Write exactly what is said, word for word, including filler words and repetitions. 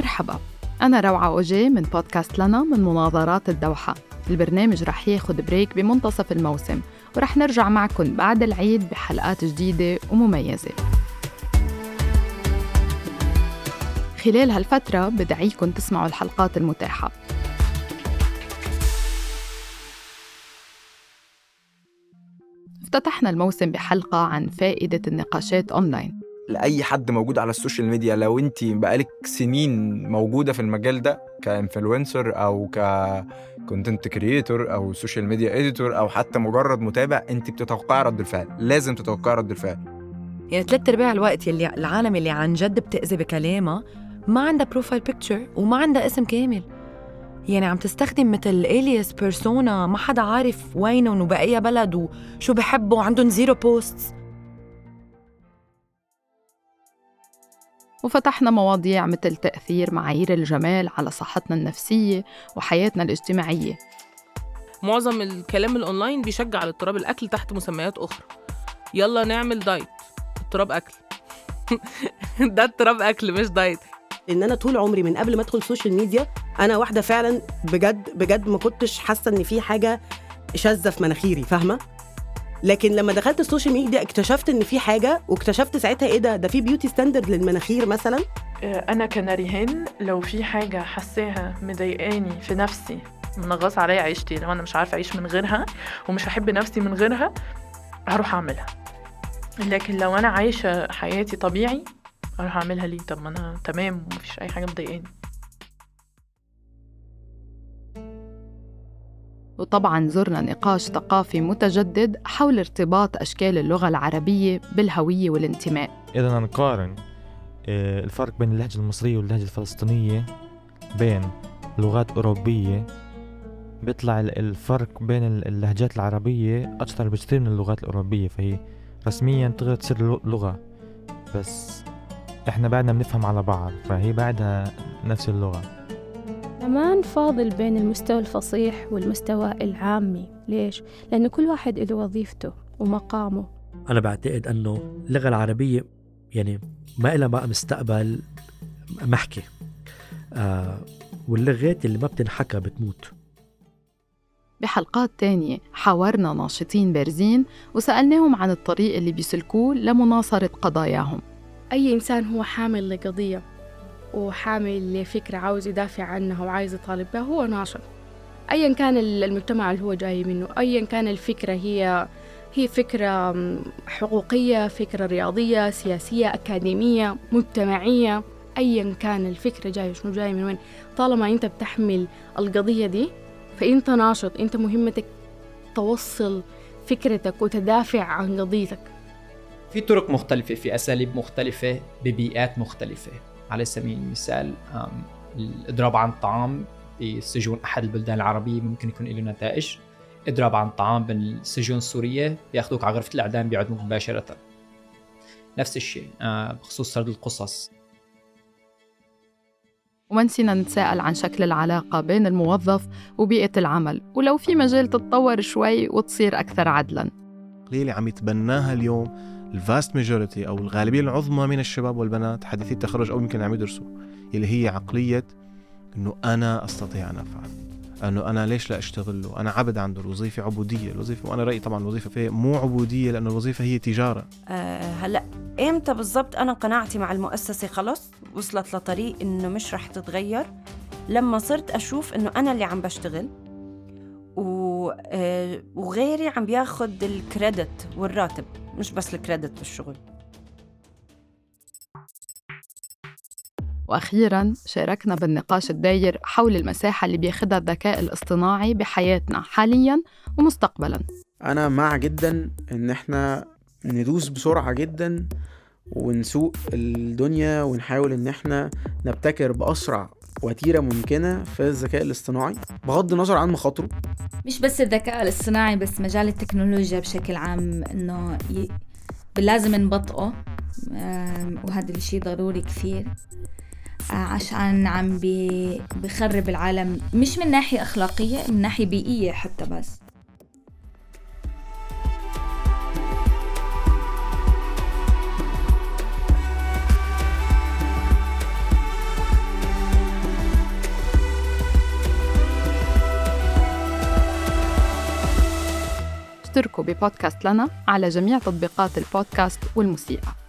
مرحبا، أنا روعة أوجيه من بودكاست لنا من مناظرات الدوحة. البرنامج رح ياخد بريك بمنتصف الموسم ورح نرجع معكم بعد العيد بحلقات جديدة ومميزة. خلال هالفترة بدعيكم تسمعوا الحلقات المتاحة. افتتحنا الموسم بحلقة عن فائدة النقاشات أونلاين. لأي حد موجود على السوشيال ميديا، لو انت بقالك سنين موجودة في المجال ده كإنفلونسر أو ككونتنت كرييتور أو سوشيال ميديا إديتور أو حتى مجرد متابع، انت بتتوقع رد الفعل، لازم تتوقع رد الفعل. يعني ثلاث أرباع الوقت يلي العالم اللي عن جد بتأذي بكلامها ما عندها بروفايل بيكتشر وما عندها اسم كامل، يعني عم تستخدم مثل الياس بيرسونا، ما حدا عارف وينهم وبأي بلد وشو بحبوا وعندهم زيرو بوستس. وفتحنا مواضيع مثل تأثير معايير الجمال على صحتنا النفسية وحياتنا الاجتماعية. معظم الكلام الأونلاين بيشجع على اضطراب الأكل تحت مسميات أخرى. يلا نعمل دايت، اضطراب أكل ده اضطراب أكل مش دايت. إن أنا طول عمري من قبل ما أدخل سوشيال ميديا أنا واحدة فعلا بجد بجد ما كنتش حاسة إن في حاجة شاذة في مناخيري، فاهمة؟ لكن لما دخلت السوشيال ميديا اكتشفت إن في حاجة، واكتشفت ساعتها إيه ده ده في بيوتي ستاندرد للمناخير مثلا. أنا كناريهان لو في حاجة حساها مضايقاني في نفسي منغص عليا عيشتي، لو أنا مش عارفة أعيش من غيرها ومش هحب نفسي من غيرها، هروح أعملها. لكن لو أنا عايشة حياتي طبيعي أروح أعملها ليه؟ طب ما أنا تمام ومفيش أي حاجة مضايقاني. وطبعاً زرنا نقاش ثقافي متجدد حول ارتباط أشكال اللغة العربية بالهوية والانتماء. إذا نقارن الفرق بين اللهجة المصرية واللهجة الفلسطينية بين لغات أوروبية، بيطلع الفرق بين اللهجات العربية أكثر بكثير من اللغات الأوروبية، فهي رسمياً تقدر تصير لغة بس إحنا بعدنا بنفهم على بعض، فهي بعدها نفس اللغة. كمان فاضل بين المستوى الفصيح والمستوى العامي. ليش؟ لأنه كل واحد له وظيفته ومقامه. أنا بعتقد أنه اللغة العربية يعني ما إلها بقى مستقبل محكي، آه واللغات اللي ما بتنحكى بتموت. بحلقات تانية حاورنا ناشطين بارزين وسألناهم عن الطريق اللي بيسلكوه لمناصرة قضاياهم. أي إنسان هو حامل لقضية وحامل لفكرة عاوز يدافع عنها وعايز يطالب بها هو ناشط، أيا كان المجتمع اللي هو جاي منه، أيا كان الفكرة هي هي فكرة حقوقية، فكرة رياضية، سياسية، أكاديمية، مجتمعية، أيا كان الفكرة جاي شنو جاي من وين، طالما أنت بتحمل القضية دي فأنت ناشط. أنت مهمتك توصل فكرتك وتدافع عن قضيتك في طرق مختلفة، في أساليب مختلفة، ببيئات مختلفة. على سبيل المثال الإضراب عن الطعام بالسجون أحد البلدان العربية ممكن يكون له نتائج، إضراب عن الطعام بالسجون السورية بياخدوك على غرفة الإعدام بيعدموك مباشرة. نفس الشيء بخصوص سرد القصص. وما نسينا نتساءل عن شكل العلاقة بين الموظف وبيئة العمل، ولو في مجال تتطور شوي وتصير أكثر عدلاً. اللي عم يتبناها اليوم الفاست ماجوريتي أو الغالبية العظمى من الشباب والبنات حديثي التخرج أو يمكن عم يدرسوا، اللي هي عقلية إنه أنا أستطيع أن أفعل، إنه أنا ليش لا أشتغل له، أنا عبد عنده الوظيفة، عبودية الوظيفة. وأنا رأيي طبعاً الوظيفة فيه مو عبودية، لأن الوظيفة هي تجارة. أه هلأ إمتى بالضبط أنا قناعتي مع المؤسسة خلص وصلت لطريق إنه مش رح تتغير؟ لما صرت أشوف إنه أنا اللي عم بشتغل وغيري عم بياخد الكريدت والراتب، مش بس الكريدت بالشغل. وأخيراً شاركنا بالنقاش الداير حول المساحة اللي بياخدها الذكاء الاصطناعي بحياتنا حالياً ومستقبلاً. أنا مع جداً إن إحنا ندوس بسرعة جداً ونسوق الدنيا ونحاول إن إحنا نبتكر بأسرع وتيرة ممكنة في الذكاء الاصطناعي بغض النظر عن مخاطره. مش بس الذكاء الاصطناعي، بس مجال التكنولوجيا بشكل عام إنه ي... لازم نبطئه، وهذا الشي ضروري كثير عشان عم بي... بخرب العالم، مش من ناحية أخلاقية، من ناحية بيئية حتى. بس اشتركوا ببودكاست لنا على جميع تطبيقات البودكاست والموسيقى.